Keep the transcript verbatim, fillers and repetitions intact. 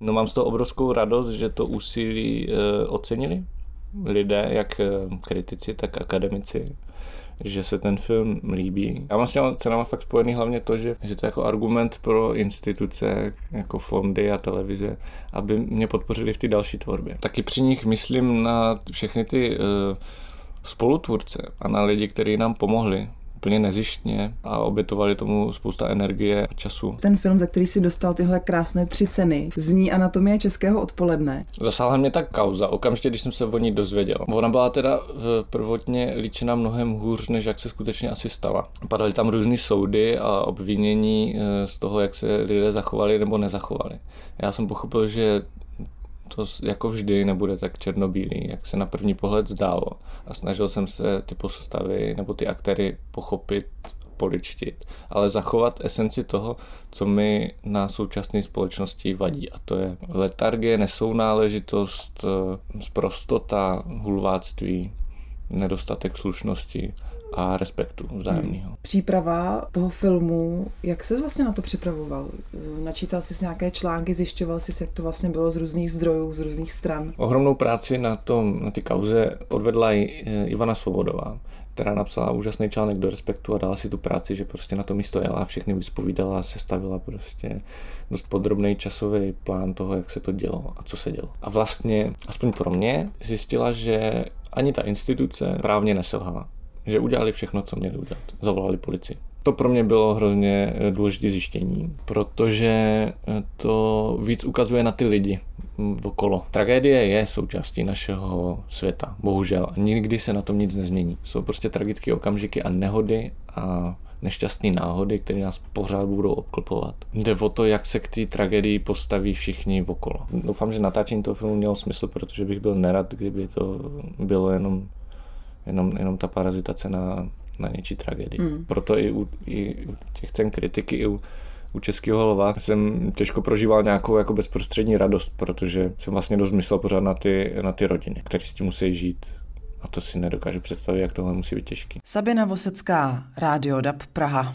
No mám z toho obrovskou radost, že to úsilí e, ocenili lidé, jak kritici, tak akademici, že se ten film líbí. A vlastně se nám fakt spojený hlavně to, že, že to je jako argument pro instituce, jako fondy a televize, aby mě podpořili v té další tvorbě. Taky při nich myslím na všechny ty e, spolutvůrce a na lidi, kteří nám pomohli úplně nezištně a obětovali tomu spousta energie a času. Ten film, za který si dostal tyhle krásné tři ceny, zní Anatomie českého odpoledne. Zasáhla mě ta kauza okamžitě, když jsem se o ní dozvěděl. Ona byla teda prvotně líčena mnohem hůř, než jak se skutečně asi stala. Padaly tam různý soudy a obvinění z toho, jak se lidé zachovali nebo nezachovali. Já jsem pochopil, že to jako vždy nebude tak černobílý, jak se na první pohled zdálo. A snažil jsem se ty postavy nebo ty aktéry pochopit, poličtit, ale zachovat esenci toho, co mi na současné společnosti vadí. A to je letargie, nesounáležitost, sprostota, hulváctví, nedostatek slušnosti a respektu vzájemného. Hmm. Příprava toho filmu, jak ses vlastně na to připravoval? Načítal jsi nějaké články, zjišťoval jsi, jak to vlastně bylo z různých zdrojů, z různých stran? Ohromnou práci na tom, na ty kauze odvedla Ivana Svobodová, která napsala úžasný článek do Respektu a dala si tu práci, že prostě na to místo jela a všechny vyspovídala a sestavila prostě dost podrobný časový plán toho, jak se to dělo a co se dělo. A vlastně, aspoň pro mě, zjistila, že ani ta instituce právně neselhala. Že udělali všechno, co měli udělat. Zavolali policii. To pro mě bylo hrozně důležité zjištění, protože to víc ukazuje na ty lidi okolo. Tragédie je součástí našeho světa, bohužel. Nikdy se na tom nic nezmění. Jsou prostě tragické okamžiky a nehody a nešťastné náhody, které nás pořád budou obklopovat. Jde o to, jak se k té tragédii postaví všichni okolo. Doufám, že natáčení toho filmu mělo smysl, protože bych byl nerad, kdyby to bylo jenom Jenom, jenom ta parazitace na, na něčí tragédii. Hmm. Proto i u, i u těch cen kritiky, i u, u Českého lva jsem těžko prožíval nějakou jako bezprostřední radost, protože jsem vlastně dost myslel pořád na ty, na ty rodiny, které s tím musí žít. A to si nedokážu představit, jak tohle musí být těžký. Sabina Vosecká, Rádio D A P Praha.